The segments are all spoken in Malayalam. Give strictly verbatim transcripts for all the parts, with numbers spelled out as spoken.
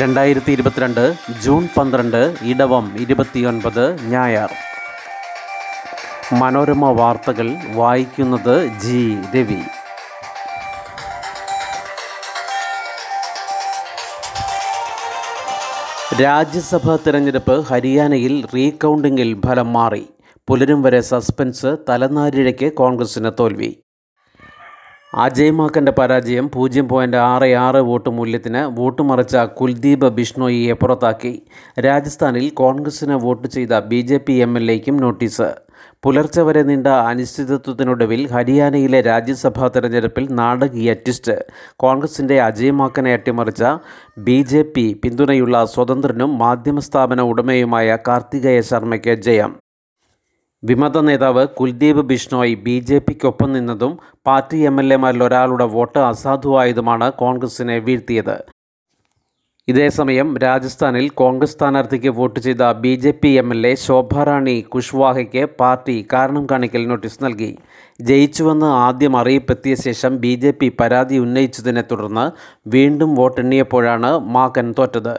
രണ്ടായിരത്തി ഇരുപത്തിരണ്ട് ജൂൺ പന്ത്രണ്ട് ഇടവം ഇരുപത്തിയൊൻപത് ഞായർ. മനോരമ വാർത്തകൾ വായിക്കുന്നത് ജി ദേവി. രാജ്യസഭാ തിരഞ്ഞെടുപ്പ് ഹരിയാനയിൽ റീകൗണ്ടിങ്ങിൽ ഫലം മാറി. പുലരും വരെ സസ്പെൻസ്. തലനാരിഴയ്ക്ക് കോൺഗ്രസിന് തോൽവി. അജയ് മാക്കൻ്റെ പരാജയം പൂജ്യം പോയിൻറ്റ് ആറ് ആറ് വോട്ട് മൂല്യത്തിന് വോട്ട് മറിച്ച കുൽദീപ് ബിഷ്ണോയിയെ പുറത്താക്കി. രാജസ്ഥാനിൽ കോൺഗ്രസിന് വോട്ട് ചെയ്ത B J P M L എയ്ക്കും നോട്ടീസ്. പുലർച്ചെ വരെ നീണ്ട അനിശ്ചിതത്വത്തിനൊടുവിൽ ഹരിയാനയിലെ രാജ്യസഭാ തെരഞ്ഞെടുപ്പിൽ നാടകീയ ട്വിസ്റ്റ്. കോൺഗ്രസിൻ്റെ അജയ് മാക്കനെ അട്ടിമറിച്ച ബി ജെ പി പിന്തുണയുള്ള സ്വതന്ത്രനും മാധ്യമസ്ഥാപന ഉടമയുമായ കാർത്തികേയ ശർമ്മയ്ക്ക് ജയം. വിമത നേതാവ് കുൽദീപ് ബിഷ്ണോയ് ബി ജെ പിക്കൊപ്പം നിന്നതും പാർട്ടി എം എൽ എമാരിൽ ഒരാളുടെ വോട്ട് അസാധുവായതുമാണ് കോൺഗ്രസിനെ വീഴ്ത്തിയത്. ഇതേസമയം രാജസ്ഥാനിൽ കോൺഗ്രസ് സ്ഥാനാർത്ഥിക്ക് വോട്ട് ചെയ്ത B J P M L A Shobha Rani കുഷ്വാഹയ്ക്ക് പാർട്ടി കാരണം കാണിക്കൽ നോട്ടീസ് നൽകി. ജയിച്ചുവെന്ന് ആദ്യം അറിയിപ്പെത്തിയ ശേഷം ബി ജെ പി പരാതി ഉന്നയിച്ചതിനെ തുടർന്ന് വീണ്ടും വോട്ടെണ്ണിയപ്പോഴാണ് മാക്കൻ തോറ്റത്.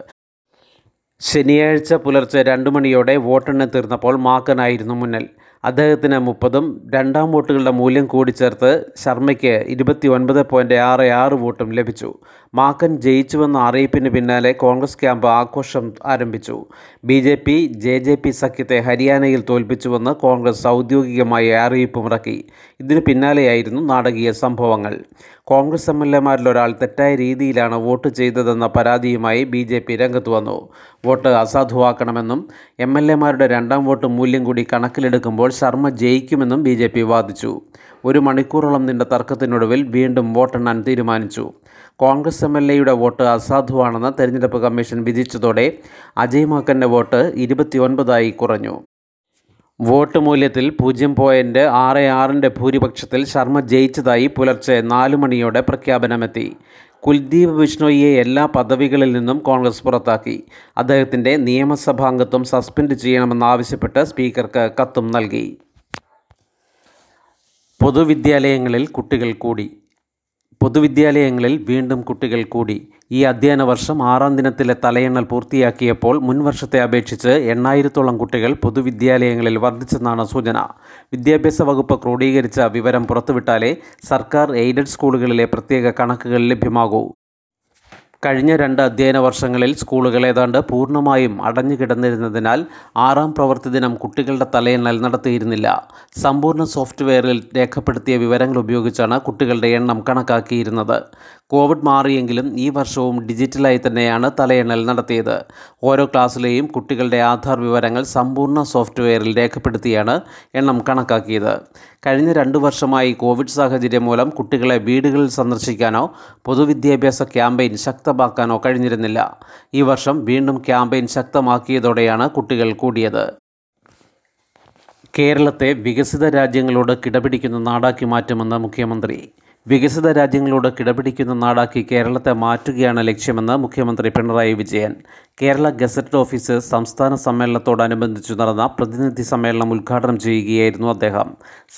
ശനിയാഴ്ച പുലർച്ചെ രണ്ടു മണിയോടെ വോട്ടെണ്ണി തീർന്നപ്പോൾ മാക്കനായിരുന്നു മുന്നിൽ. അദ്ദേഹത്തിന് മുപ്പതും രണ്ടാം വോട്ടുകളുടെ മൂല്യം കൂടി ചേർത്ത് ശർമ്മയ്ക്ക് ഇരുപത്തി ഒൻപത് പോയിൻറ്റ് ആറ് ആറ് വോട്ടും ലഭിച്ചു. മാക്കൻ ജയിച്ചുവെന്ന അറിയിപ്പിന് പിന്നാലെ കോൺഗ്രസ് ക്യാമ്പ് ആഘോഷം ആരംഭിച്ചു. B J P J J P സഖ്യത്തെ ഹരിയാനയിൽ തോൽപ്പിച്ചുവെന്ന് കോൺഗ്രസ് ഔദ്യോഗികമായി അറിയിപ്പുമിറക്കി. ഇതിനു പിന്നാലെയായിരുന്നു നാടകീയ സംഭവങ്ങൾ. കോൺഗ്രസ് എം എൽ എമാരിലൊരാൾ തെറ്റായ രീതിയിലാണ് വോട്ട് ചെയ്തതെന്ന പരാതിയുമായി ബി ജെ പി രംഗത്ത് വന്നു. വോട്ട് അസാധുവാക്കണമെന്നും എം എൽ എമാരുടെ രണ്ടാം വോട്ട് മൂല്യം കൂടി കണക്കിലെടുക്കുമ്പോൾ ശർമ്മ ജയിക്കുമെന്നും ബി ജെ പി വാദിച്ചു. ഒരു മണിക്കൂറോളം നീണ്ട തർക്കത്തിനൊടുവിൽ വീണ്ടും വോട്ടെണ്ണാൻ തീരുമാനിച്ചു. കോൺഗ്രസ് എം എൽ എയുടെ വോട്ട് അസാധുവാണെന്ന് തെരഞ്ഞെടുപ്പ് കമ്മീഷൻ വിധിച്ചതോടെ അജയ് മാക്കൻ്റെ വോട്ട് ഇരുപത്തി ഒൻപതായി കുറഞ്ഞു. വോട്ട് മൂല്യത്തിൽ പൂജ്യം പോയിൻറ്റ് ആറ് ആറിൻ്റെ ഭൂരിപക്ഷത്തിൽ ശർമ്മ ജയിച്ചതായി പുലർച്ചെ നാലു മണിയോടെ പ്രഖ്യാപനമെത്തി. കുൽദീപ് ബിഷ്ണോയിയെ എല്ലാ പദവികളിൽ നിന്നും കോൺഗ്രസ് പുറത്താക്കി. അദ്ദേഹത്തിൻ്റെ നിയമസഭാംഗത്വം സസ്പെൻഡ് ചെയ്യണമെന്നാവശ്യപ്പെട്ട് സ്പീക്കർക്ക് കത്തും നൽകി. പൊതുവിദ്യാലയങ്ങളിൽ കുട്ടികൾ കൂടി. പൊതുവിദ്യാലയങ്ങളിൽ വീണ്ടും കുട്ടികൾ കൂടി. ഈ അധ്യയന വർഷം ആറാം ദിനത്തിലെ തലയെണ്ണൽ പൂർത്തിയാക്കിയപ്പോൾ മുൻവർഷത്തെ അപേക്ഷിച്ച് എണ്ണായിരത്തോളം കുട്ടികൾ പൊതുവിദ്യാലയങ്ങളിൽ വർദ്ധിച്ചെന്നാണ് സൂചന. വിദ്യാഭ്യാസ വകുപ്പ് ക്രോഡീകരിച്ച വിവരം പുറത്തുവിട്ടാലേ സർക്കാർ എയ്ഡഡ് സ്കൂളുകളിലെ പ്രത്യേക കണക്കുകൾ ലഭ്യമാകൂ. കഴിഞ്ഞ രണ്ട് അധ്യയന വർഷങ്ങളിൽ സ്കൂളുകൾ ഏതാണ്ട് പൂർണ്ണമായും അടഞ്ഞുകിടന്നിരുന്നതിനാൽ ആറാം പ്രവൃത്തി ദിനം കുട്ടികളുടെ തലയെണ്ണൽ നടത്തിയിരുന്നില്ല. സമ്പൂർണ്ണ സോഫ്റ്റ്വെയറിൽ രേഖപ്പെടുത്തിയ വിവരങ്ങൾ ഉപയോഗിച്ചാണ് കുട്ടികളുടെ എണ്ണം കണക്കാക്കിയിരുന്നത്. കോവിഡ് മാറിയെങ്കിലും ഈ വർഷവും ഡിജിറ്റലായി തന്നെയാണ് തലയെണ്ണൽ നടത്തിയത്. ഓരോ ക്ലാസ്സിലെയും കുട്ടികളുടെ ആധാർ വിവരങ്ങൾ സമ്പൂർണ്ണ സോഫ്റ്റ്വെയറിൽ രേഖപ്പെടുത്തിയാണ് എണ്ണം കണക്കാക്കിയത്. കഴിഞ്ഞ രണ്ടു വർഷമായി കോവിഡ് സാഹചര്യം മൂലം കുട്ടികളെ വീടുകളിൽ സന്ദർശിക്കാനോ പൊതുവിദ്യാഭ്യാസ ക്യാമ്പയിൻ ശക്തമാക്കാനോ കഴിഞ്ഞിരുന്നില്ല. ഈ വർഷം വീണ്ടും ക്യാമ്പയിൻ ശക്തമാക്കിയതോടെയാണ് കുട്ടികൾ കൂടിയത്. കേരളത്തെ വികസിത രാജ്യങ്ങളോട് കിടപിടിക്കുന്ന നാടാക്കി മാറ്റുമെന്ന് മുഖ്യമന്ത്രി. വികസിത രാജ്യങ്ങളോട് കിടപിടിക്കുന്ന നാടാക്കി കേരളത്തെ മാറ്റുകയാണ് ലക്ഷ്യമെന്ന് മുഖ്യമന്ത്രി പിണറായി വിജയൻ. കേരള ഗസറ്റഡ് ഓഫീസ് സംസ്ഥാന സമ്മേളനത്തോടനുബന്ധിച്ചു നടന്ന പ്രതിനിധി സമ്മേളനം ഉദ്ഘാടനം ചെയ്യുകയായിരുന്നു അദ്ദേഹം.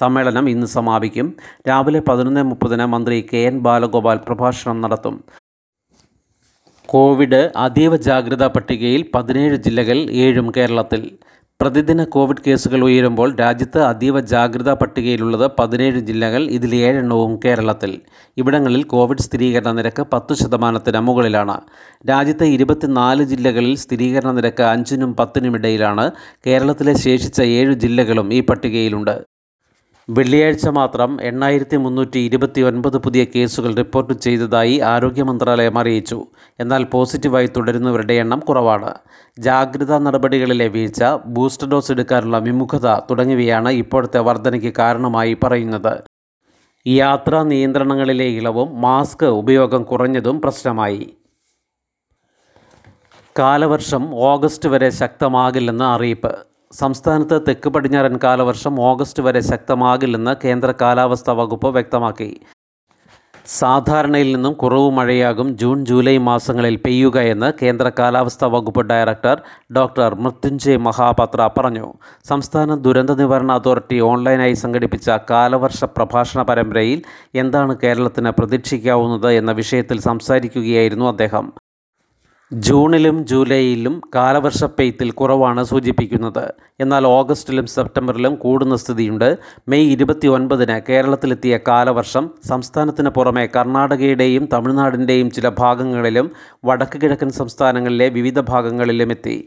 സമ്മേളനം ഇന്ന് സമാപിക്കും. രാവിലെ പതിനൊന്ന് മുപ്പതിന് മന്ത്രി കെ എൻ ബാലഗോപാൽ പ്രഭാഷണം നടത്തും. കോവിഡ് അതീവ ജാഗ്രതാ പട്ടികയിൽ പതിനേഴ് ജില്ലകൾ, ഏഴും കേരളത്തിൽ. പ്രതിദിന കോവിഡ് കേസുകൾ ഉയരുമ്പോൾ രാജ്യത്ത് അതീവ ജാഗ്രതാ പട്ടികയിലുള്ളത് പതിനേഴ് ജില്ലകൾ, ഇതിൽ ഏഴെണ്ണവും കേരളത്തിൽ. ഇവിടങ്ങളിൽ കോവിഡ് സ്ഥിരീകരണ നിരക്ക് പത്ത് ശതമാനത്തിന് മുകളിലാണ്. രാജ്യത്തെ ഇരുപത്തിനാല് ജില്ലകളിൽ സ്ഥിരീകരണ നിരക്ക് അഞ്ചിനും പത്തിനും ഇടയിലാണ്. കേരളത്തിലെ ശേഷിച്ച ഏഴ് ജില്ലകളും ഈ പട്ടികയിലുണ്ട്. വെള്ളിയാഴ്ച മാത്രം എണ്ണായിരത്തി മുന്നൂറ്റി ഇരുപത്തി ഒൻപത് പുതിയ കേസുകൾ റിപ്പോർട്ട് ചെയ്തതായി ആരോഗ്യ മന്ത്രാലയം അറിയിച്ചു. എന്നാൽ പോസിറ്റീവായി തുടരുന്നവരുടെ എണ്ണം കുറവാണ്. ജാഗ്രതാ നടപടികളിലെ വീഴ്ച, ബൂസ്റ്റർ ഡോസ് എടുക്കാനുള്ള വിമുഖത തുടങ്ങിയവയാണ് ഇപ്പോഴത്തെ വർധനയ്ക്ക് കാരണമായി പറയുന്നത്. യാത്രാ നിയന്ത്രണങ്ങളിലെ ഇളവും മാസ്ക് ഉപയോഗം കുറഞ്ഞതും പ്രശ്നമായി. കാലവർഷം ഓഗസ്റ്റ് വരെ ശക്തമാകില്ലെന്ന് അറിയിപ്പ്. സംസ്ഥാനത്ത് തെക്ക് പടിഞ്ഞാറൻ കാലവർഷം ഓഗസ്റ്റ് വരെ ശക്തമാകില്ലെന്ന് കേന്ദ്ര കാലാവസ്ഥാ വകുപ്പ് വ്യക്തമാക്കി. സാധാരണയിൽ നിന്നും കുറവ് മഴയാകും ജൂൺ ജൂലൈ മാസങ്ങളിൽ പെയ്യുക എന്ന് കേന്ദ്ര കാലാവസ്ഥാ വകുപ്പ് ഡയറക്ടർ ഡോക്ടർ മൃത്യുഞ്ജയ് മഹാപാത്ര പറഞ്ഞു. സംസ്ഥാന ദുരന്ത നിവാരണ അതോറിറ്റി ഓൺലൈനായി സംഘടിപ്പിച്ച കാലവർഷ പ്രഭാഷണ പരമ്പരയിൽ എന്താണ് കേരളത്തിന് പ്രതീക്ഷിക്കാവുന്നത് എന്ന വിഷയത്തിൽ സംസാരിക്കുകയായിരുന്നു അദ്ദേഹം. ജൂണിലും ജൂലൈയിലും കാലവർഷ പെയ്ത്തിൽ കുറവാണ് സൂചിപ്പിക്കുന്നത്. എന്നാൽ ഓഗസ്റ്റിലും സെപ്റ്റംബറിലും കൂടുന്ന സ്ഥിതിയുണ്ട്. മെയ് ഇരുപത്തി ഒൻപതിന് കേരളത്തിലെത്തിയ കാലവർഷം സംസ്ഥാനത്തിന് പുറമെ കർണാടകയുടെയും തമിഴ്നാടിൻ്റെയും ചില ഭാഗങ്ങളിലും വടക്ക് കിഴക്കൻ സംസ്ഥാനങ്ങളിലെ വിവിധ ഭാഗങ്ങളിലും എത്തി.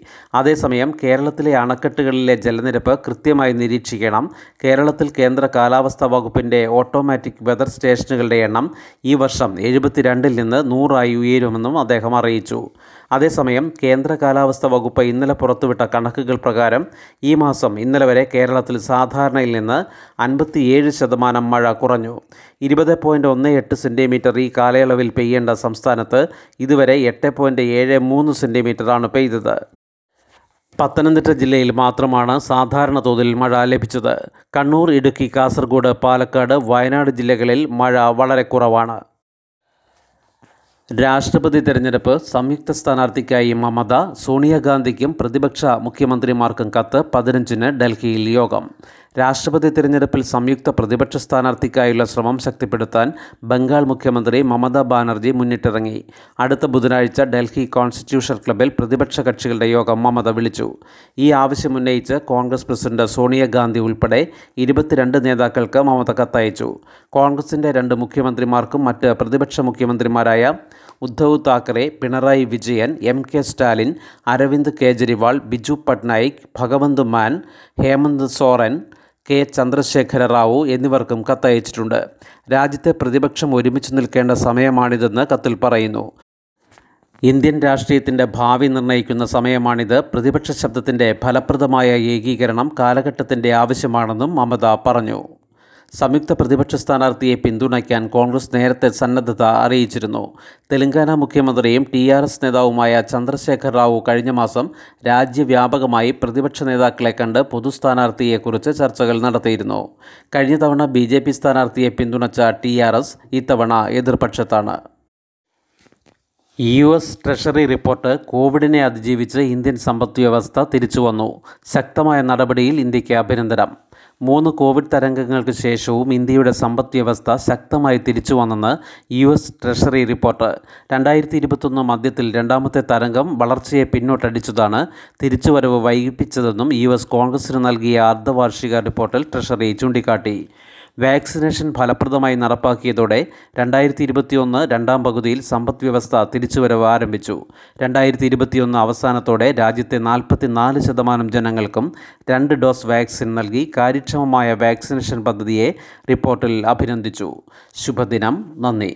അതേസമയം കേരളത്തിലെ അണക്കെട്ടുകളിലെ ജലനിരപ്പ് കൃത്യമായി നിരീക്ഷിക്കണം. കേരളത്തിൽ കേന്ദ്ര കാലാവസ്ഥാ വകുപ്പിൻ്റെ ഓട്ടോമാറ്റിക് വെതർ സ്റ്റേഷനുകളുടെ എണ്ണം ഈ വർഷം എഴുപത്തിരണ്ടിൽ നിന്ന് നൂറായി ഉയരുമെന്നും അദ്ദേഹം അറിയിച്ചു. അതേസമയം കേന്ദ്ര കാലാവസ്ഥാ വകുപ്പ് ഇന്നലെ പുറത്തുവിട്ട കണക്കുകൾ പ്രകാരം ഈ മാസം ഇന്നലെ വരെ കേരളത്തിൽ സാധാരണയിൽ നിന്ന് അൻപത്തിയേഴ് ശതമാനം മഴ കുറഞ്ഞു. ഇരുപത് പോയിൻറ്റ് ഒന്ന് എട്ട് സെൻറ്റിമീറ്റർ ഈ കാലയളവിൽ പെയ്യേണ്ട സംസ്ഥാനത്ത് ഇതുവരെ എട്ട് പോയിൻറ്റ് ഏഴ് മൂന്ന് സെൻറ്റിമീറ്ററാണ് പെയ്തത്. പത്തനംതിട്ട ജില്ലയിൽ മാത്രമാണ് സാധാരണ തോതിൽ മഴ ലഭിച്ചത്. കണ്ണൂർ, ഇടുക്കി, കാസർഗോഡ്, പാലക്കാട്, വയനാട് ജില്ലകളിൽ മഴ വളരെ കുറവാണ്. രാഷ്ട്രപതി തെരഞ്ഞെടുപ്പ് സംയുക്ത സ്ഥാനാർത്ഥിക്കായി മമത, സോണിയ ഗാന്ധിക്കും പ്രതിപക്ഷ മുഖ്യമന്ത്രിമാർക്കും കത്ത്. പതിനഞ്ചിന് ഡൽഹിയിൽ യോഗം. രാഷ്ട്രപതി തെരഞ്ഞെടുപ്പിൽ സംയുക്ത പ്രതിപക്ഷ സ്ഥാനാർത്ഥിക്കായുള്ള ശ്രമം ശക്തിപ്പെടുത്താൻ ബംഗാൾ മുഖ്യമന്ത്രി മമതാ ബാനർജി മുന്നിട്ടിറങ്ങി. അടുത്ത ബുധനാഴ്ച ഡൽഹി കോൺസ്റ്റിറ്റ്യൂഷൻ ക്ലബ്ബിൽ പ്രതിപക്ഷ കക്ഷികളുടെ യോഗം മമത വിളിച്ചു. ഈ ആവശ്യമുന്നയിച്ച് കോൺഗ്രസ് പ്രസിഡന്റ് സോണിയ ഗാന്ധി ഉൾപ്പെടെ ഇരുപത്തിരണ്ട് നേതാക്കൾക്ക് മമത കത്തയച്ചു. കോൺഗ്രസിൻ്റെ രണ്ട് മുഖ്യമന്ത്രിമാർക്കും മറ്റ് പ്രതിപക്ഷ മുഖ്യമന്ത്രിമാരായ Uddhav Thackeray, Pinarayi Vijayan, M K Stalin, Arvind Kejriwal, Biju Patnaik, Bhagwant Mann, Hemant Soren, K Chandrasekhara Rao എന്നിവർക്കും കത്തയച്ചിട്ടുണ്ട്. രാജ്യത്തെ പ്രതിപക്ഷം ഒരുമിച്ച് നിൽക്കേണ്ട സമയമാണിതെന്ന് കത്തിൽ പറയുന്നു. ഇന്ത്യൻ രാഷ്ട്രീയത്തിൻ്റെ ഭാവി നിർണ്ണയിക്കുന്ന സമയമാണിത്. പ്രതിപക്ഷ ശബ്ദത്തിൻ്റെ ഫലപ്രദമായ ഏകീകരണം കാലഘട്ടത്തിൻ്റെ ആവശ്യമാണെന്നും മമത പറഞ്ഞു. സംയുക്ത പ്രതിപക്ഷ സ്ഥാനാർത്ഥിയെ പിന്തുണയ്ക്കാൻ കോൺഗ്രസ് നേരത്തെ സന്നദ്ധത അറിയിച്ചിരുന്നു. തെലങ്കാന മുഖ്യമന്ത്രിയും ടി ആർ എസ് നേതാവുമായ ചന്ദ്രശേഖർ റാവു കഴിഞ്ഞ മാസം രാജ്യവ്യാപകമായി പ്രതിപക്ഷ നേതാക്കളെ കണ്ട് പൊതു സ്ഥാനാർത്ഥിയെക്കുറിച്ച് ചർച്ചകൾ നടത്തിയിരുന്നു. കഴിഞ്ഞ തവണ ബി ജെ പി സ്ഥാനാർത്ഥിയെ പിന്തുണച്ച ടി ആർ എസ് ഇത്തവണ എതിർപക്ഷത്താണ്. യു എസ് ട്രഷറി റിപ്പോർട്ട്: കോവിഡിനെ അതിജീവിച്ച് ഇന്ത്യൻ സമ്പദ് വ്യവസ്ഥ തിരിച്ചുവന്നു. ശക്തമായ നടപടിയിൽ ഇന്ത്യക്ക് അഭിനന്ദനം. മൂന്ന് കോവിഡ് തരംഗങ്ങൾക്ക് ശേഷവും ഇന്ത്യയുടെ സമ്പദ് വ്യവസ്ഥ ശക്തമായി തിരിച്ചുവന്നെന്ന് യു എസ് ട്രഷറി റിപ്പോർട്ട്. രണ്ടായിരത്തി ഇരുപത്തൊന്ന് മധ്യത്തിൽ രണ്ടാമത്തെ തരംഗം വളർച്ചയെ പിന്നോട്ടടിച്ചതാണ് തിരിച്ചുവരവ് വൈകിപ്പിച്ചതെന്നും യു എസ് കോൺഗ്രസിന് നൽകിയ അർദ്ധവാർഷിക റിപ്പോർട്ടിൽ ട്രഷറി ചൂണ്ടിക്കാട്ടി. വാക്സിനേഷൻ ഫലപ്രദമായി നടപ്പാക്കിയതോടെ രണ്ടായിരത്തി ഇരുപത്തിയൊന്ന് രണ്ടാം പകുതിയിൽ സമ്പദ് വ്യവസ്ഥ തിരിച്ചുവരവ് ആരംഭിച്ചു. രണ്ടായിരത്തി ഇരുപത്തിയൊന്ന് അവസാനത്തോടെ രാജ്യത്തെ നാൽപ്പത്തി നാല് ശതമാനം ജനങ്ങൾക്കും രണ്ട് ഡോസ് വാക്സിൻ നൽകി കാര്യക്ഷമമായ വാക്സിനേഷൻ പദ്ധതിയെ റിപ്പോർട്ടിൽ അഭിനന്ദിച്ചു. ശുഭദിനം. നന്ദി.